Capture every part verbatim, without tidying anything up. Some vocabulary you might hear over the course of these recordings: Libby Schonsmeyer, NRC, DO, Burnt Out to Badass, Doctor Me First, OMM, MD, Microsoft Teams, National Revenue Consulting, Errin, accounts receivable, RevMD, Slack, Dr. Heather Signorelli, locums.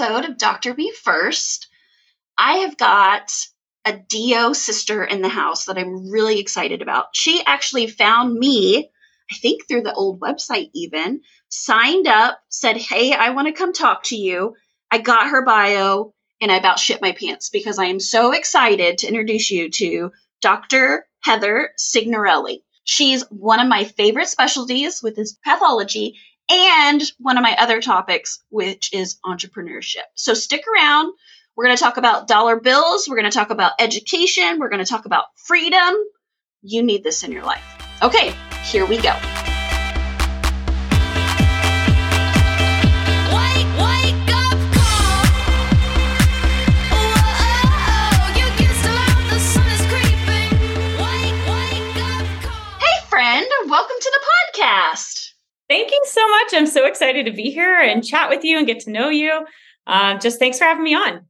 episode of Doctor Me First. I have got a D O sister in the house that I'm really excited about. She actually found me, I think through the old website even, signed up, said, hey, I want to come talk to you. I got her bio and I about shit my pants because I am so excited to introduce you to Doctor Heather Signorelli. She's one of my favorite specialties, with his pathology, and one of my other topics, which is entrepreneurship. So stick around. We're going to talk about dollar bills. We're going to talk about education. We're going to talk about freedom. You need this in your life. Okay, here we go. Welcome to the podcast. Thank you so much. I'm so excited to be here and chat with you and get to know you. Um, just thanks for having me on.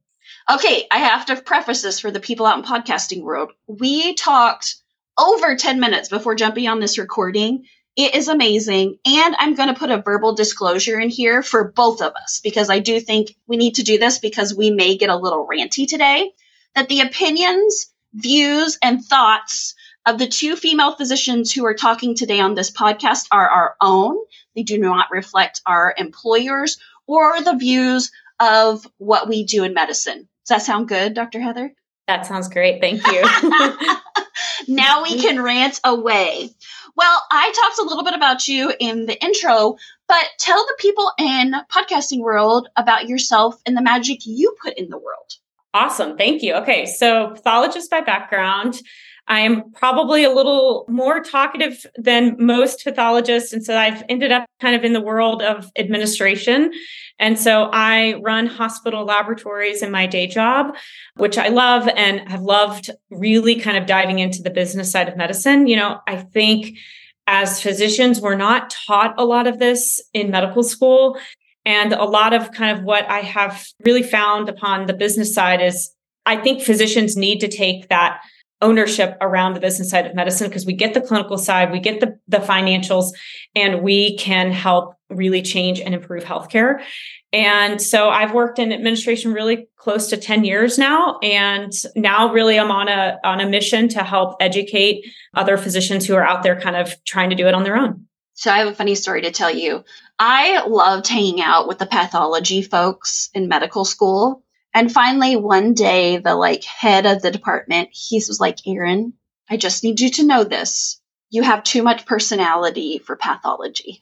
Okay. I have to preface this for the people out in podcasting world. We talked over ten minutes before jumping on this recording. It is amazing. And I'm going to put a verbal disclosure in here for both of us, because I do think we need to do this because we may get a little ranty today, that the opinions, views, and thoughts of the two female physicians who are talking today on this podcast are our own. They do not reflect our employers or the views of what we do in medicine. Does that sound good, Doctor Heather? That sounds great. Thank you. Now we can rant away. Well, I talked a little bit about you in the intro, but tell the people in podcasting world about yourself and the magic you put in the world. Awesome. Thank you. Okay. So pathologist by background. I'm probably a little more talkative than most pathologists. And so I've ended up kind of in the world of administration. And so I run hospital laboratories in my day job, which I love, and have loved really kind of diving into the business side of medicine. You know, I think as physicians, we're not taught a lot of this in medical school. And a lot of kind of what I have really found upon the business side is I think physicians need to take that ownership around the business side of medicine, because we get the clinical side, we get the, the financials, and we can help really change and improve healthcare. And so I've worked in administration really close to ten years now. And now really I'm on a, on a mission to help educate other physicians who are out there kind of trying to do it on their own. So I have a funny story to tell you. I loved hanging out with the pathology folks in medical school. And finally, one day, the like head of the department, he was like, Errin, I just need you to know this. You have too much personality for pathology.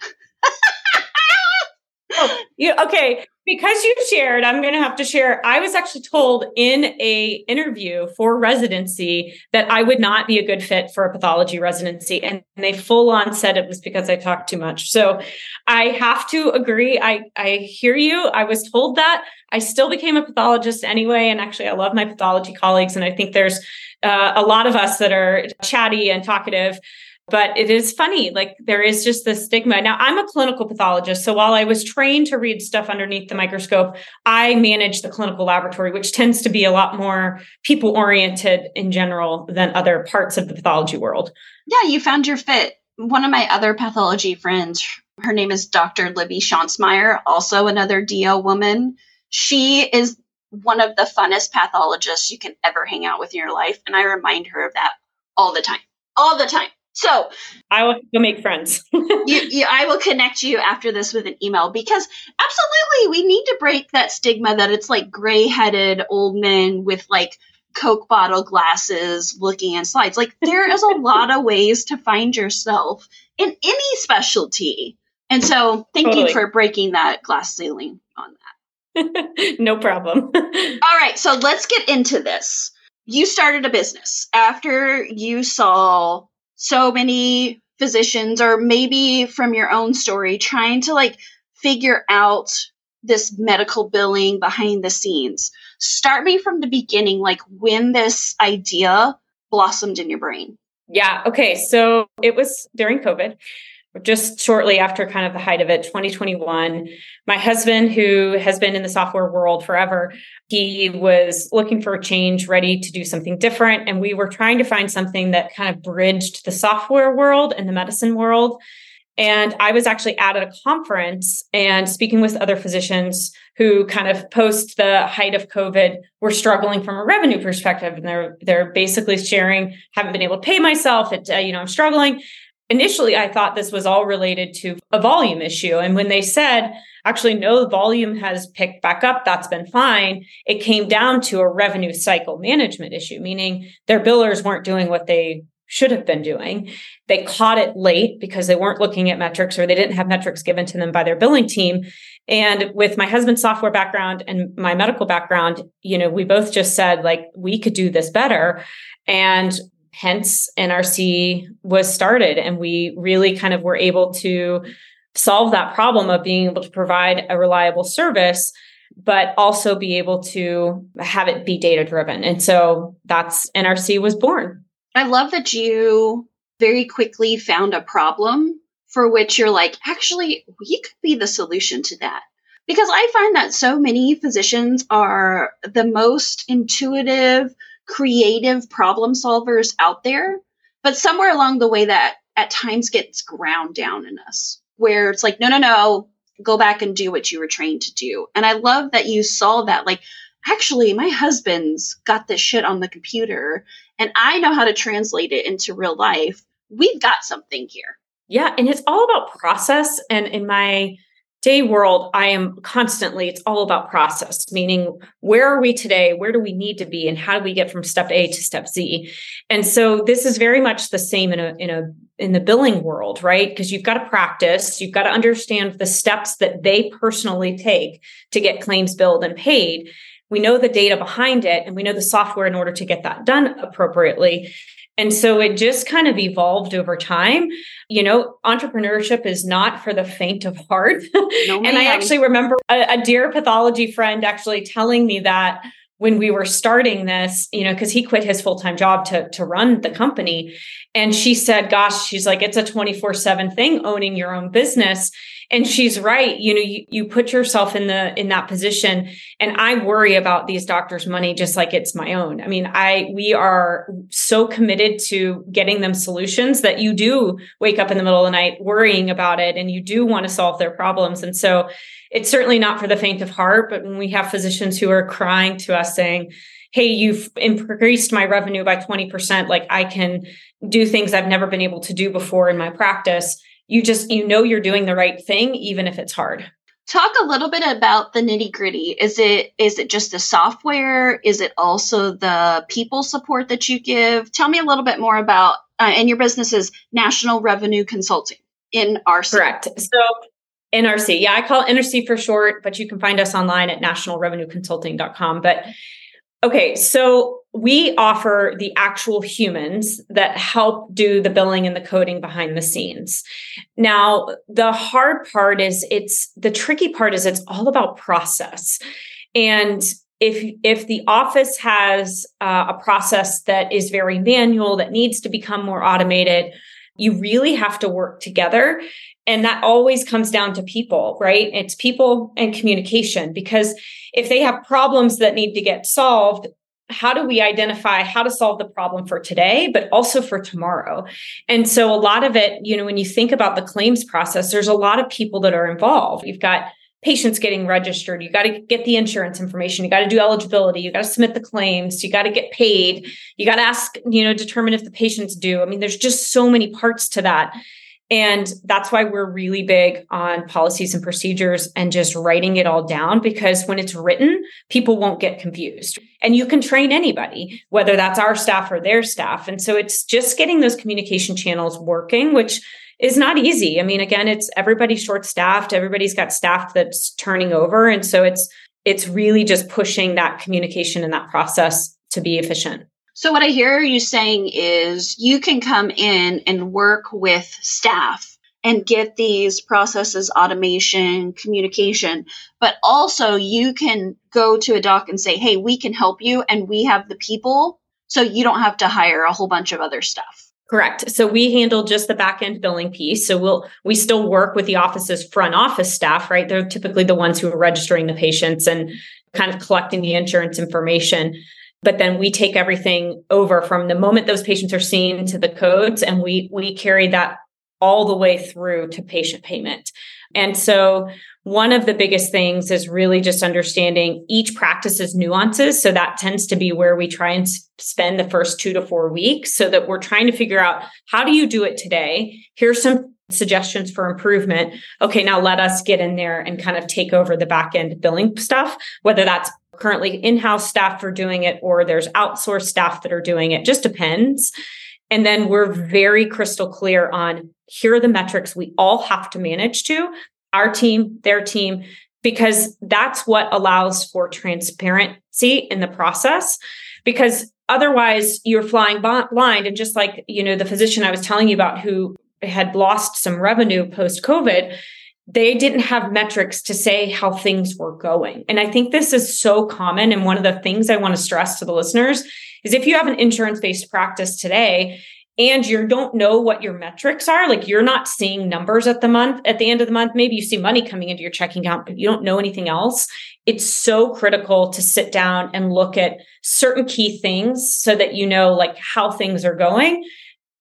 oh, you, okay. Because you shared, I'm going to have to share. I was actually told in a interview for residency that I would not be a good fit for a pathology residency. And they full on said it was because I talked too much. So I have to agree. I, I hear you. I was told that. I still became a pathologist anyway. And actually, I love my pathology colleagues. And I think there's uh, a lot of us that are chatty and talkative. But it is funny, like there is just this stigma. Now, I'm a clinical pathologist. So while I was trained to read stuff underneath the microscope, I manage the clinical laboratory, which tends to be a lot more people-oriented in general than other parts of the pathology world. Yeah, you found your fit. One of my other pathology friends, her name is Doctor Libby Schonsmeyer, also another D O woman. She is one of the funnest pathologists you can ever hang out with in your life. And I remind her of that all the time, all the time. So I will go make friends. you, you, I will connect you after this with an email, because absolutely we need to break that stigma that it's like gray-headed old men with like Coke bottle glasses looking at slides. Like there is a lot of ways to find yourself in any specialty. And so thank totally. you for breaking that glass ceiling on that. No problem. All right. So let's get into this. You started a business after you saw so many physicians, or maybe from your own story, trying to like figure out this medical billing behind the scenes. Start me from the beginning, like when this idea blossomed in your brain. Yeah. Okay. So it was during COVID, just shortly after kind of the height of it, twenty twenty-one. My husband, who has been in the software world forever, he was looking for a change, ready to do something different. And we were trying to find something that kind of bridged the software world and the medicine world. And I was actually out at a conference and speaking with other physicians who kind of post the height of COVID were struggling from a revenue perspective. And they're, they're basically sharing, haven't been able to pay myself. It, uh, you know, I'm struggling. Initially, I thought this was all related to a volume issue. And when they said, actually, no, the volume has picked back up, that's been fine, it came down to a revenue cycle management issue, meaning their billers weren't doing what they should have been doing. They caught it late because they weren't looking at metrics, or they didn't have metrics given to them by their billing team. And with my husband's software background and my medical background, you know, we both just said, like, we could do this better. And hence N R C was started. And we really kind of were able to solve that problem of being able to provide a reliable service, but also be able to have it be data driven. And so that's N R C was born. I love that you very quickly found a problem for which you're like, actually, we could be the solution to that. Because I find that so many physicians are the most intuitive, creative problem solvers out there. But somewhere along the way that at times gets ground down in us, where it's like, no, no, no, go back and do what you were trained to do. And I love that you saw that, like, actually, my husband's got this shit on the computer and I know how to translate it into real life. We've got something here. Yeah. And it's all about process. And in my day world, I am constantly, it's all about process, meaning where are we today? Where do we need to be? And how do we get from step A to step Z? And so this is very much the same in a, in a, in the billing world, right? Because you've got to practice, you've got to understand the steps that they personally take to get claims billed and paid. We know the data behind it, and we know the software in order to get that done appropriately. And so it just kind of evolved over time. You know, entrepreneurship is not for the faint of heart. No, and I actually remember a, a dear pathology friend actually telling me that when we were starting this, you know, because he quit his full-time job to, to run the company. And she said, gosh, she's like, it's a twenty-four seven thing owning your own business. And she's right. You know, you, you put yourself in the, in that position. And I worry about these doctors' money, just like it's my own. I mean, I, we are so committed to getting them solutions that you do wake up in the middle of the night worrying about it. And you do want to solve their problems. And so it's certainly not for the faint of heart, but when we have physicians who are crying to us saying, hey, you've increased my revenue by twenty percent, like I can do things I've never been able to do before in my practice, you just, you know, you're doing the right thing, even if it's hard. Talk a little bit about the nitty gritty. Is it, is it just the software? Is it also the people support that you give? Tell me a little bit more about, uh, and your business is National Revenue Consulting, N R C. Correct. So N R C. Yeah, I call it N R C for short, but you can find us online at national revenue consulting dot com. But okay, so we offer the actual humans that help do the billing and the coding behind the scenes. Now, the hard part is it's the tricky part is it's all about process. And if if the office has uh, a process that is very manual, that needs to become more automated, you really have to work together. And that always comes down to people, right? It's people and communication, because if they have problems that need to get solved, how do we identify how to solve the problem for today, but also for tomorrow? And so a lot of it, you know, when you think about the claims process, there's a lot of people that are involved. You've got patients getting registered. You got to get the insurance information. You got to do eligibility. You got to submit the claims. You got to get paid. You got to ask, you know, determine if the patient's due. I mean, there's just so many parts to that. And that's why we're really big on policies and procedures and just writing it all down, because when it's written, people won't get confused. And you can train anybody, whether that's our staff or their staff. And so it's just getting those communication channels working, which is not easy. I mean, again, it's everybody's short-staffed. Everybody's got staff that's turning over. And so it's it's really just pushing that communication and that process to be efficient. So what I hear you saying is you can come in and work with staff and get these processes, automation, communication, but also you can go to a doc and say, hey, we can help you and we have the people, so you don't have to hire a whole bunch of other stuff. Correct. So we handle just the back end billing piece. So we'll, we still work with the office's front office staff, right? They're typically the ones who are registering the patients and kind of collecting the insurance information. But then we take everything over from the moment those patients are seen to the codes, and we we carry that all the way through to patient payment. And so one of the biggest things is really just understanding each practice's nuances. So that tends to be where we try and spend the first two to four weeks so that we're trying to figure out, how do you do it today? Here's some suggestions for improvement. Okay, now let us get in there and kind of take over the back end billing stuff, whether that's currently in-house staff are doing it or there's outsourced staff that are doing it, just depends. And then we're very crystal clear on, here are the metrics we all have to manage to, our team, their team, because that's what allows for transparency in the process. Because otherwise you're flying blind. And just like, you know, the physician I was telling you about who had lost some revenue post-COVID, they didn't have metrics to say how things were going. And I think this is so common. And one of the things I want to stress to the listeners is, if you have an insurance-based practice today and you don't know what your metrics are, like you're not seeing numbers at the month, at the end of the month, maybe you see money coming into your checking account, but you don't know anything else. It's so critical to sit down and look at certain key things so that you know like how things are going.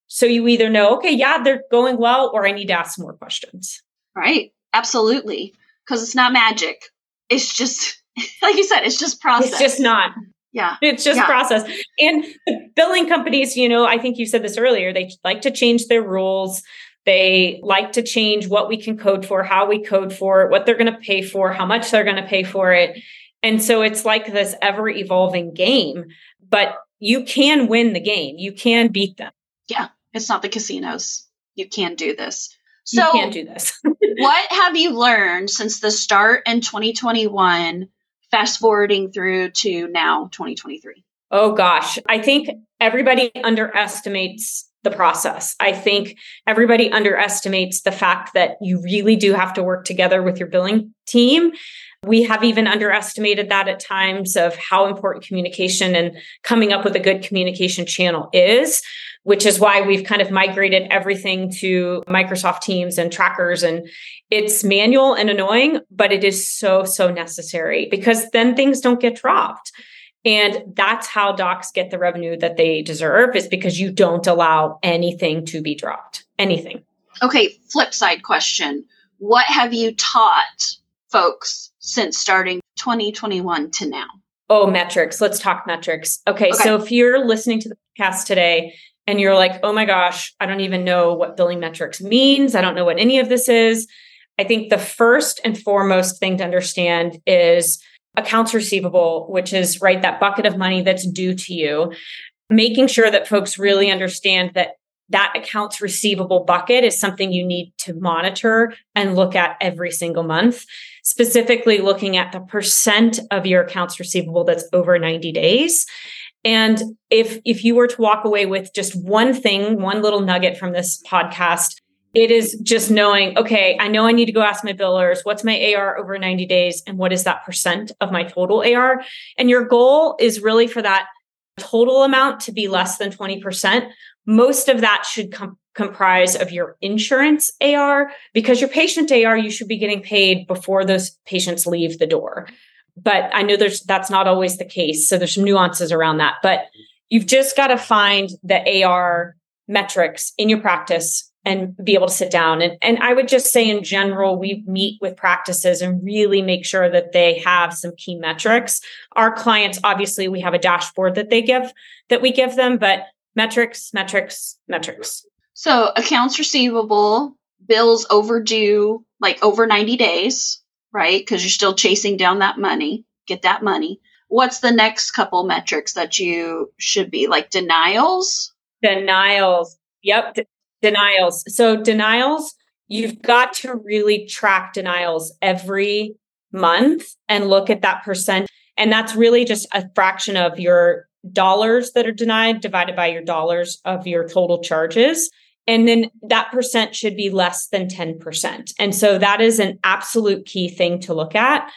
So you either know, okay, yeah, they're going well, or I need to ask more questions. Right. Absolutely. Because it's not magic. It's just, like you said, it's just process. It's just not. Yeah. It's just yeah. process. And the billing companies, you know, I think you said this earlier, they like to change their rules. They like to change what we can code for, how we code for it, what they're going to pay for, how much they're going to pay for it. And so it's like this ever-evolving game, but you can win the game. You can beat them. Yeah. It's not the casinos. You can do this. So you can't do this. What have you learned since the start in twenty twenty-one, fast forwarding through to now, twenty twenty-three? Oh, gosh. I think everybody underestimates the process. I think everybody underestimates the fact that you really do have to work together with your billing team. We have even underestimated that at times, of how important communication and coming up with a good communication channel is, which is why we've kind of migrated everything to Microsoft Teams and trackers. And it's manual and annoying, but it is so, so necessary, because then things don't get dropped. And that's how docs get the revenue that they deserve, is because you don't allow anything to be dropped. Anything. Okay. Flip side question. What have you taught folks since starting twenty twenty-one to now? Oh, metrics. Let's talk metrics. Okay, okay. So if you're listening to the podcast today, and you're like, oh my gosh, I don't even know what billing metrics means. I don't know what any of this is. I think the first and foremost thing to understand is accounts receivable, which is, right, that bucket of money that's due to you. Making sure that folks really understand that that accounts receivable bucket is something you need to monitor and look at every single month, specifically looking at the percent of your accounts receivable that's over ninety days. And if if you were to walk away with just one thing, one little nugget from this podcast, it is just knowing, okay, I know I need to go ask my billers, what's my A R over ninety days? And what is that percent of my total A R? And your goal is really for that total amount to be less than twenty percent. Most of that should com- comprise of your insurance A R, because your patient A R, you should be getting paid before those patients leave the door. But I know there's that's not always the case. So there's some nuances around that. But you've just got to find the A R metrics in your practice and be able to sit down. And, and I would just say in general, we meet with practices and really make sure that they have some key metrics. Our clients, obviously, we have a dashboard that they give that we give them, but metrics, metrics, metrics. So accounts receivable, bills overdue, like over ninety days. Right? Because you're still chasing down that money, get that money. What's the next couple metrics that you should be like? Denials? Denials. Yep. D- denials. So denials, you've got to really track denials every month and look at that percent. And that's really just a fraction of your dollars that are denied divided by your dollars of your total charges. And then that percent should be less than ten percent. And so that is an absolute key thing to look at.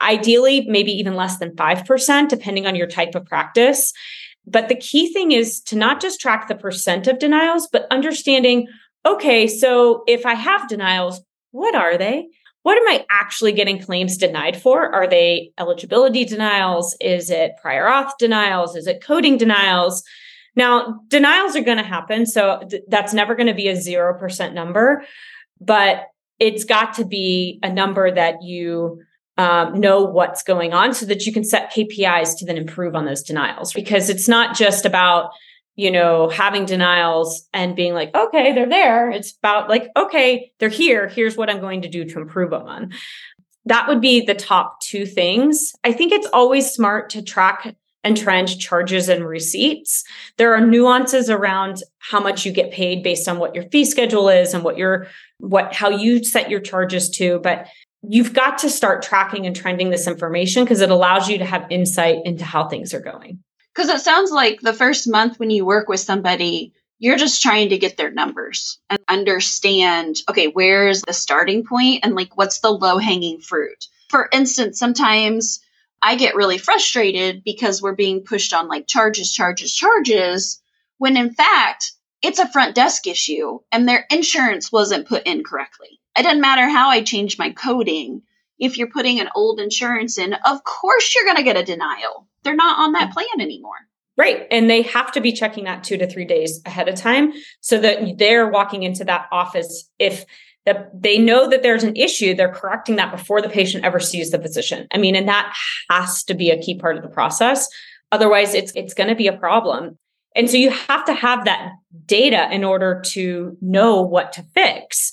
Ideally, maybe even less than five percent, depending on your type of practice. But the key thing is to not just track the percent of denials, but understanding, okay, so if I have denials, what are they? What am I actually getting claims denied for? Are they eligibility denials? Is it prior auth denials? Is it coding denials? Now, denials are going to happen. So th- that's never going to be a zero percent number, but it's got to be a number that you um, know what's going on so that you can set K P Is to then improve on those denials, because it's not just about, you know, having denials and being like, okay, they're there. It's about like, okay, they're here. Here's what I'm going to do to improve on. That would be the top two things. I think it's always smart to track and trend charges and receipts. There are nuances around how much you get paid based on what your fee schedule is and what your what how you set your charges to. But you've got to start tracking and trending this information because it allows you to have insight into how things are going. Because it sounds like the first month when you work with somebody, you're just trying to get their numbers and understand, okay, where's the starting point and like what's the low-hanging fruit. For instance, sometimes I get really frustrated because we're being pushed on like charges, charges, charges, when in fact, it's a front desk issue and their insurance wasn't put in correctly. It doesn't matter how I change my coding. If you're putting an old insurance in, of course you're going to get a denial. They're not on that plan anymore. Right. And they have to be checking that two to three days ahead of time so that they're walking into that office. If the, they know that there's an issue, they're correcting that before the patient ever sees the physician. I mean, and that has to be a key part of the process. Otherwise, it's it's going to be a problem. And so you have to have that data in order to know what to fix.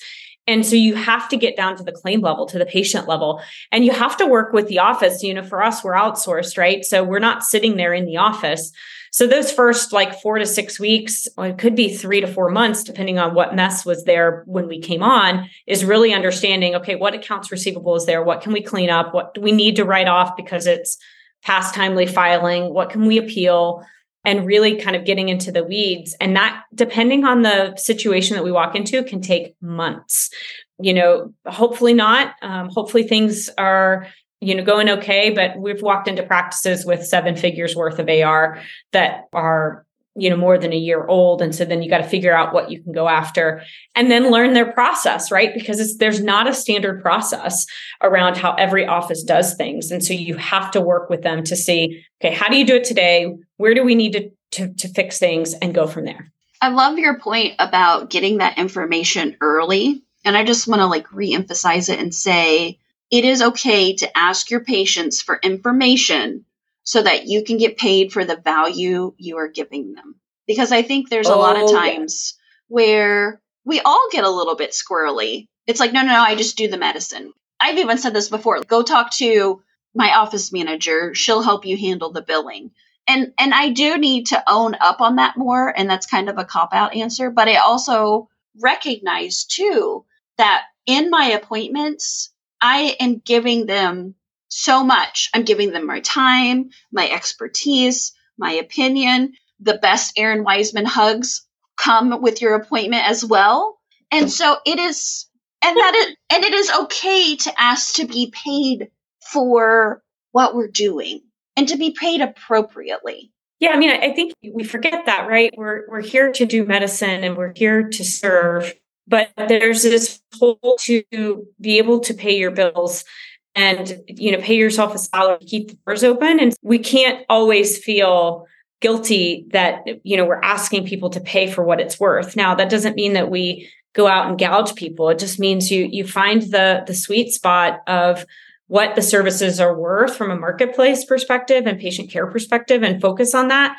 And so you have to get down to the claim level, to the patient level, and you have to work with the office. You know, for us, we're outsourced, right? So we're not sitting there in the office. So those first like four to six weeks, or it could be three to four months, depending on what mess was there when we came on, is really understanding, okay, what accounts receivable is there? What can we clean up? What do we need to write off because it's past timely filing? What can we appeal? And really kind of getting into the weeds. And that, depending on the situation that we walk into, can take months. You know, hopefully not. Um, hopefully things are, you know, going okay. But we've walked into practices with seven figures worth of A R that are, you know, more than a year old. And so then you got to figure out what you can go after and then learn their process, right? Because it's, there's not a standard process around how every office does things. And so you have to work with them to see, okay, how do you do it today? Where do we need to, to, to fix things and go from there? I love your point about getting that information early. And I just want to like reemphasize it and say, it is okay to ask your patients for information so that you can get paid for the value you are giving them. Because I think there's oh, a lot of times yeah. where we all get a little bit squirrely. It's like, no, no, no, I just do the medicine. I've even said this before. Go talk to my office manager. She'll help you handle the billing. And and I do need to own up on that more. And that's kind of a cop-out answer. But I also recognize, too, that in my appointments, I am giving them so much. I'm giving them my time, my expertise, my opinion. The best Aaron Wiseman hugs come with your appointment as well. And so it is, and that is, and it is okay to ask to be paid for what we're doing and to be paid appropriately. Yeah. I mean, I think we forget that, right? We're, we're here to do medicine and we're here to serve, but there's this whole to be able to pay your bills and, you know, pay yourself a salary to keep the doors open. And we can't always feel guilty that, you know, we're asking people to pay for what it's worth. Now, that doesn't mean that we go out and gouge people. It just means you you find the the sweet spot of what the services are worth from a marketplace perspective and patient care perspective and focus on that.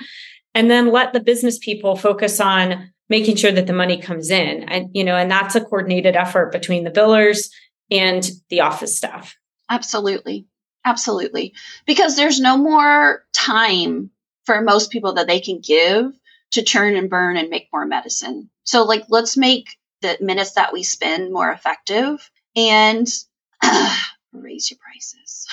And then let the business people focus on making sure that the money comes in. And, you know, and that's a coordinated effort between the billers and the office staff. Absolutely. Absolutely. Because there's no more time for most people that they can give to churn and burn and make more medicine. So like, let's make the minutes that we spend more effective and uh, raise your prices.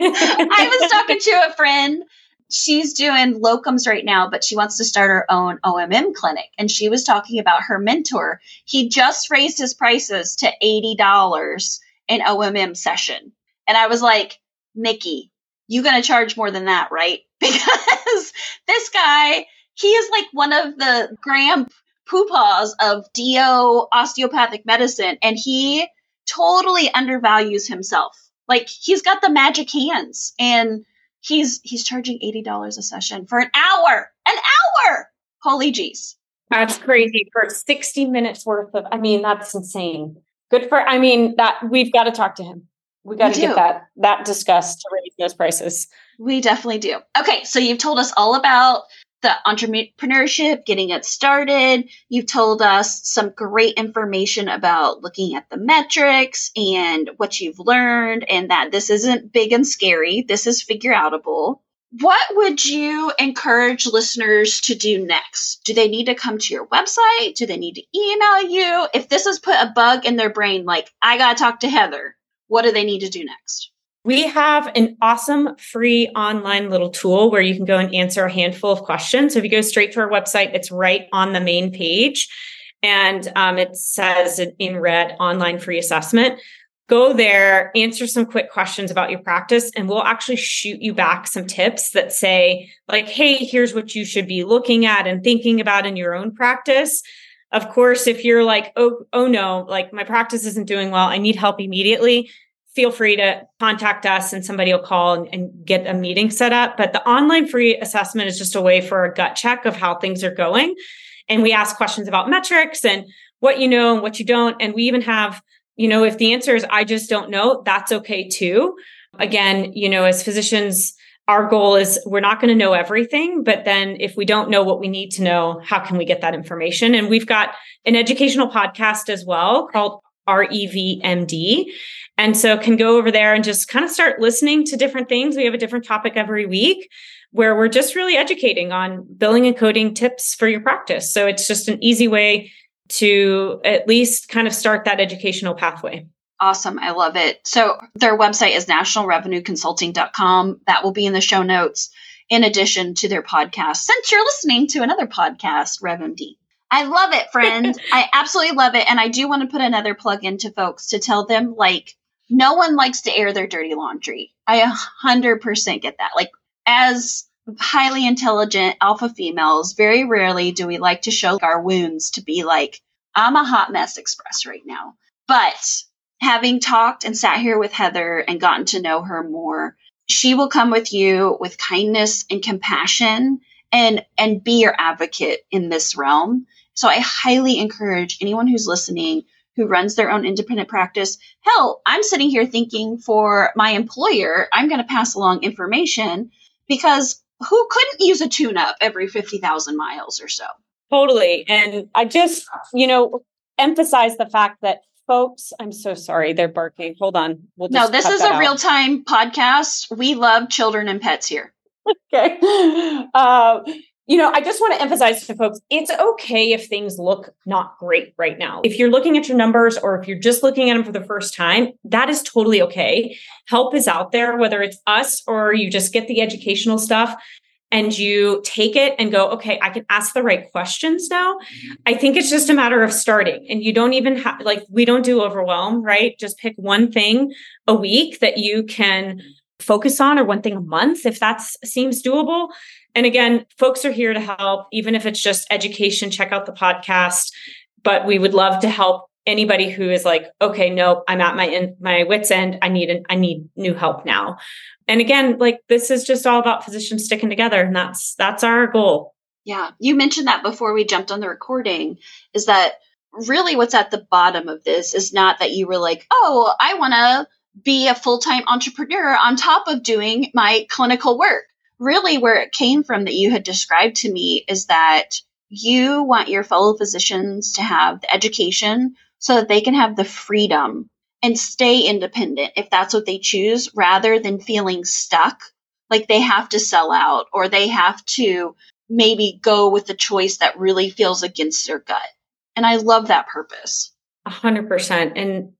I was talking to a friend. She's doing locums right now, but she wants to start her own O M M clinic. And she was talking about her mentor. He just raised his prices to eighty dollars an O M M session. And I was like, Nikki, you're going to charge more than that, right? Because this guy, he is like one of the grand poopaws of D O osteopathic medicine. And he totally undervalues himself. Like he's got the magic hands and he's, he's charging eighty dollars a session for an hour, an hour. Holy geez. That's crazy for sixty minutes worth of, I mean, that's insane. Good for, I mean, that we've got to talk to him. We got to get that, that discussed to raise those prices. We definitely do. Okay. So you've told us all about the entrepreneurship, getting it started. You've told us some great information about looking at the metrics and what you've learned and that this isn't big and scary. This is figure outable. What would you encourage listeners to do next? Do they need to come to your website? Do they need to email you? If this has put a bug in their brain, like, I got to talk to Heather, what do they need to do next? We have an awesome free online little tool where you can go and answer a handful of questions. So if you go straight to our website, it's right on the main page. And um, it says in red, online free assessment. Go there, answer some quick questions about your practice, and we'll actually shoot you back some tips that say, like, hey, here's what you should be looking at and thinking about in your own practice. Of course, if you're like, oh, oh no, like my practice isn't doing well, I need help immediately, feel free to contact us and somebody will call and, and get a meeting set up. But the online free assessment is just a way for a gut check of how things are going. And we ask questions about metrics and what you know and what you don't. And we even have, you know, if the answer is, I just don't know, that's okay too. Again, you know, as physicians, our goal is we're not going to know everything, but then if we don't know what we need to know, how can we get that information? And we've got an educational podcast as well called R E V M D. And so can go over there and just kind of start listening to different things. We have a different topic every week where we're just really educating on billing and coding tips for your practice. So it's just an easy way to at least kind of start that educational pathway. Awesome. I love it. So their website is national revenue consulting dot com. That will be in the show notes in addition to their podcast, since you're listening to another podcast, RevMD. I love it, friend. I absolutely love it. And I do want to put another plug into folks to tell them, like, no one likes to air their dirty laundry. I one hundred percent get that. Like, as highly intelligent alpha females, very rarely do we like to show our wounds to be like, I'm a hot mess express right now. But having talked and sat here with Heather and gotten to know her more, she will come with you with kindness and compassion and, and be your advocate in this realm. So I highly encourage anyone who's listening who runs their own independent practice. Hell, I'm sitting here thinking for my employer, I'm going to pass along information because who couldn't use a tune-up every fifty thousand miles or so? Totally. And I just, you know, emphasize the fact that folks, I'm so sorry, they're barking. Hold on. We'll just no, this is a out. real-time podcast. We love children and pets here. Okay. Uh, you know, I just want to emphasize to folks, it's okay if things look not great right now. If you're looking at your numbers or if you're just looking at them for the first time, that is totally okay. Help is out there, whether it's us or you just get the educational stuff and you take it and go, okay, I can ask the right questions now. I think it's just a matter of starting, and you don't even have, like, we don't do overwhelm, right? Just pick one thing a week that you can focus on, or one thing a month if that seems doable. And again, folks are here to help, even if it's just education, check out the podcast. But we would love to help anybody who is like, okay, nope, I'm at my in, my wit's end. I need an, I need new help now. And again, like, this is just all about physicians sticking together. And that's, that's our goal. Yeah. You mentioned that before we jumped on the recording, is that really what's at the bottom of this is not that you were like, oh, I want to be a full-time entrepreneur on top of doing my clinical work. Really where it came from that you had described to me is that you want your fellow physicians to have the education so that they can have the freedom and stay independent if that's what they choose, rather than feeling stuck, like they have to sell out or they have to maybe go with the choice that really feels against their gut. And I love that purpose. A hundred percent. And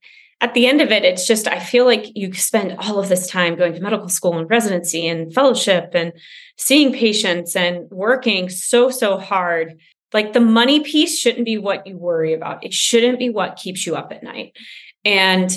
at the end of it, it's just, I feel like you spend all of this time going to medical school and residency and fellowship and seeing patients and working so, so hard. Like, the money piece shouldn't be what you worry about. It shouldn't be what keeps you up at night. And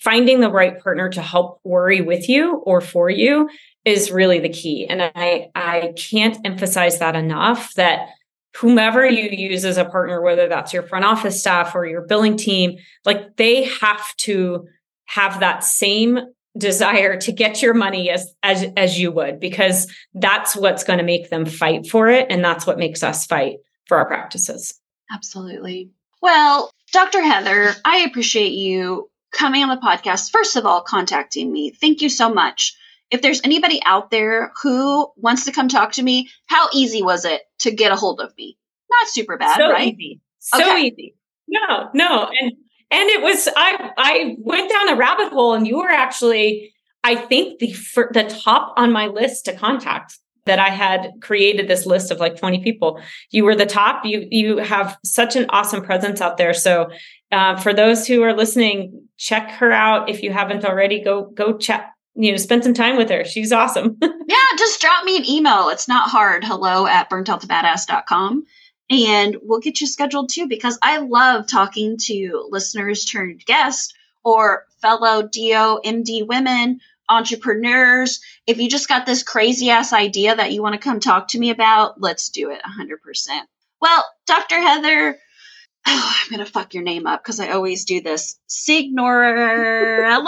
finding the right partner to help worry with you or for you is really the key. And I, I can't emphasize that enough, that whomever you use as a partner, whether that's your front office staff or your billing team, like, they have to have that same desire to get your money as, as, as you would, because that's what's going to make them fight for it. And that's what makes us fight for our practices. Absolutely. Well, Doctor Heather, I appreciate you coming on the podcast. First of all, contacting me. Thank you so much. If there's anybody out there who wants to come talk to me, how easy was it to get a hold of me? Not super bad, so right? Easy. So okay. easy. No, no. And And it was, I I went down a rabbit hole, and you were actually, I think, the the top on my list to contact that I had created this list of like twenty people. You were the top. You you have such an awesome presence out there. So uh, for those who are listening, check her out. If you haven't already, go go chat, you know, spend some time with her. She's awesome. Yeah, just drop me an email. It's not hard. Hello at burnt out to badass dot com. And we'll get you scheduled too, because I love talking to listeners turned guests or fellow D O, M D women, entrepreneurs. If you just got this crazy ass idea that you want to come talk to me about, let's do it one hundred percent. Well, Doctor Heather, oh, I'm going to fuck your name up because I always do this. Signorella?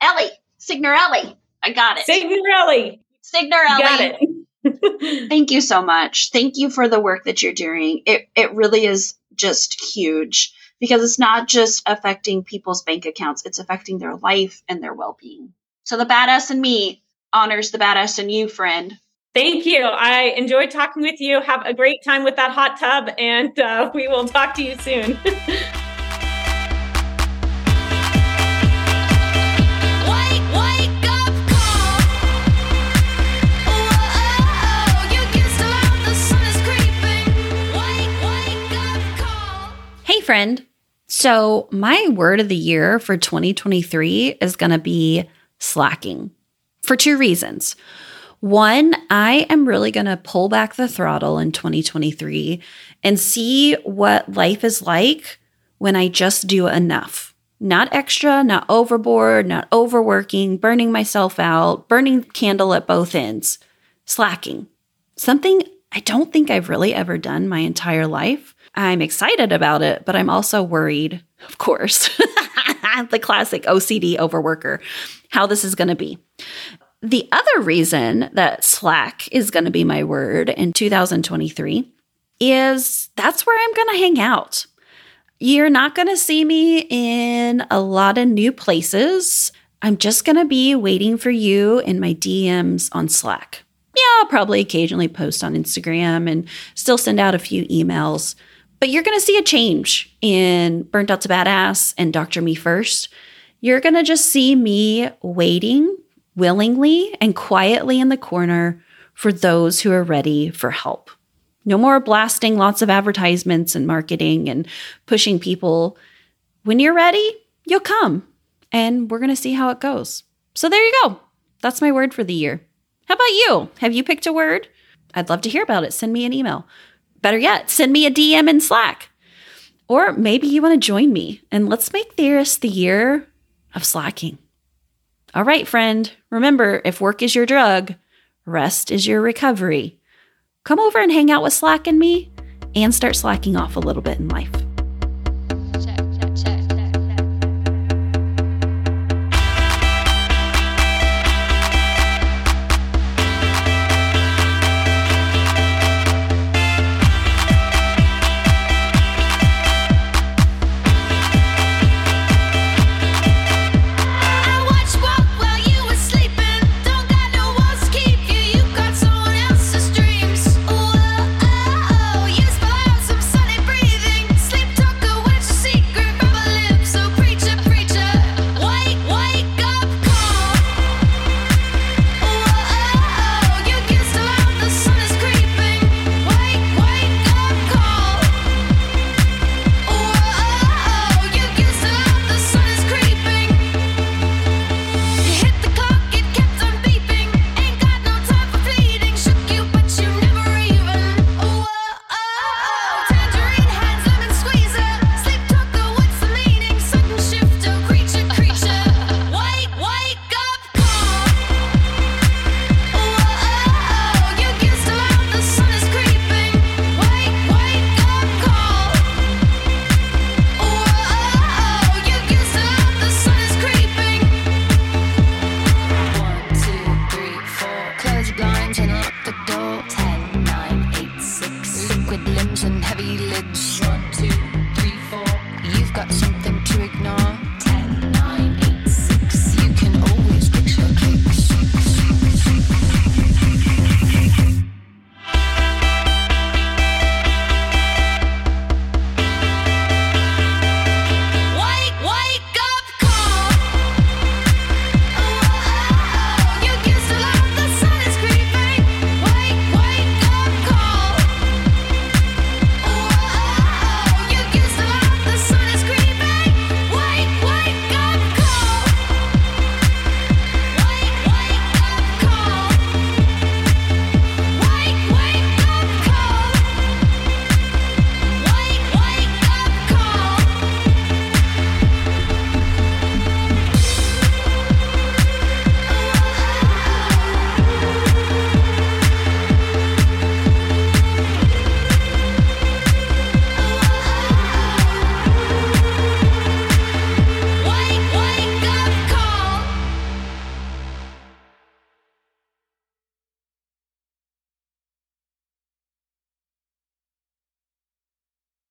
Ellie. Signorelli. I got it. Signorelli. Signorelli. Got it. Thank you so much. Thank you for the work that you're doing. It it really is just huge, because it's not just affecting people's bank accounts. It's affecting their life and their well-being. So the badass in me honors the badass in you, friend. Thank you. I enjoyed talking with you. Have a great time with that hot tub, and uh, we will talk to you soon. Friend. So my word of the year for twenty twenty-three is going to be slacking for two reasons. One, I am really going to pull back the throttle in twenty twenty-three and see what life is like when I just do enough. Not extra, not overboard, not overworking, burning myself out, burning candle at both ends, slacking. Something I don't think I've really ever done my entire life. I'm excited about it, but I'm also worried, of course, the classic O C D overworker, how this is going to be. The other reason that slack is going to be my word in two thousand twenty-three is that's where I'm going to hang out. You're not going to see me in a lot of new places. I'm just going to be waiting for you in my D Ms on Slack. Yeah, I'll probably occasionally post on Instagram and still send out a few emails. But you're going to see a change in Burnt Out to Badass and Doctor Me First. You're going to just see me waiting willingly and quietly in the corner for those who are ready for help. No more blasting lots of advertisements and marketing and pushing people. When you're ready, you'll come, and we're going to see how it goes. So there you go. That's my word for the year. How about you? Have you picked a word? I'd love to hear about it. Send me an email. Better yet, send me a D M in Slack. Or maybe you want to join me, and let's make this the year of slacking. All right, friend. Remember, if work is your drug, rest is your recovery. Come over and hang out with Slack and me, and start slacking off a little bit in life. Check, check, check. Sleep. internet.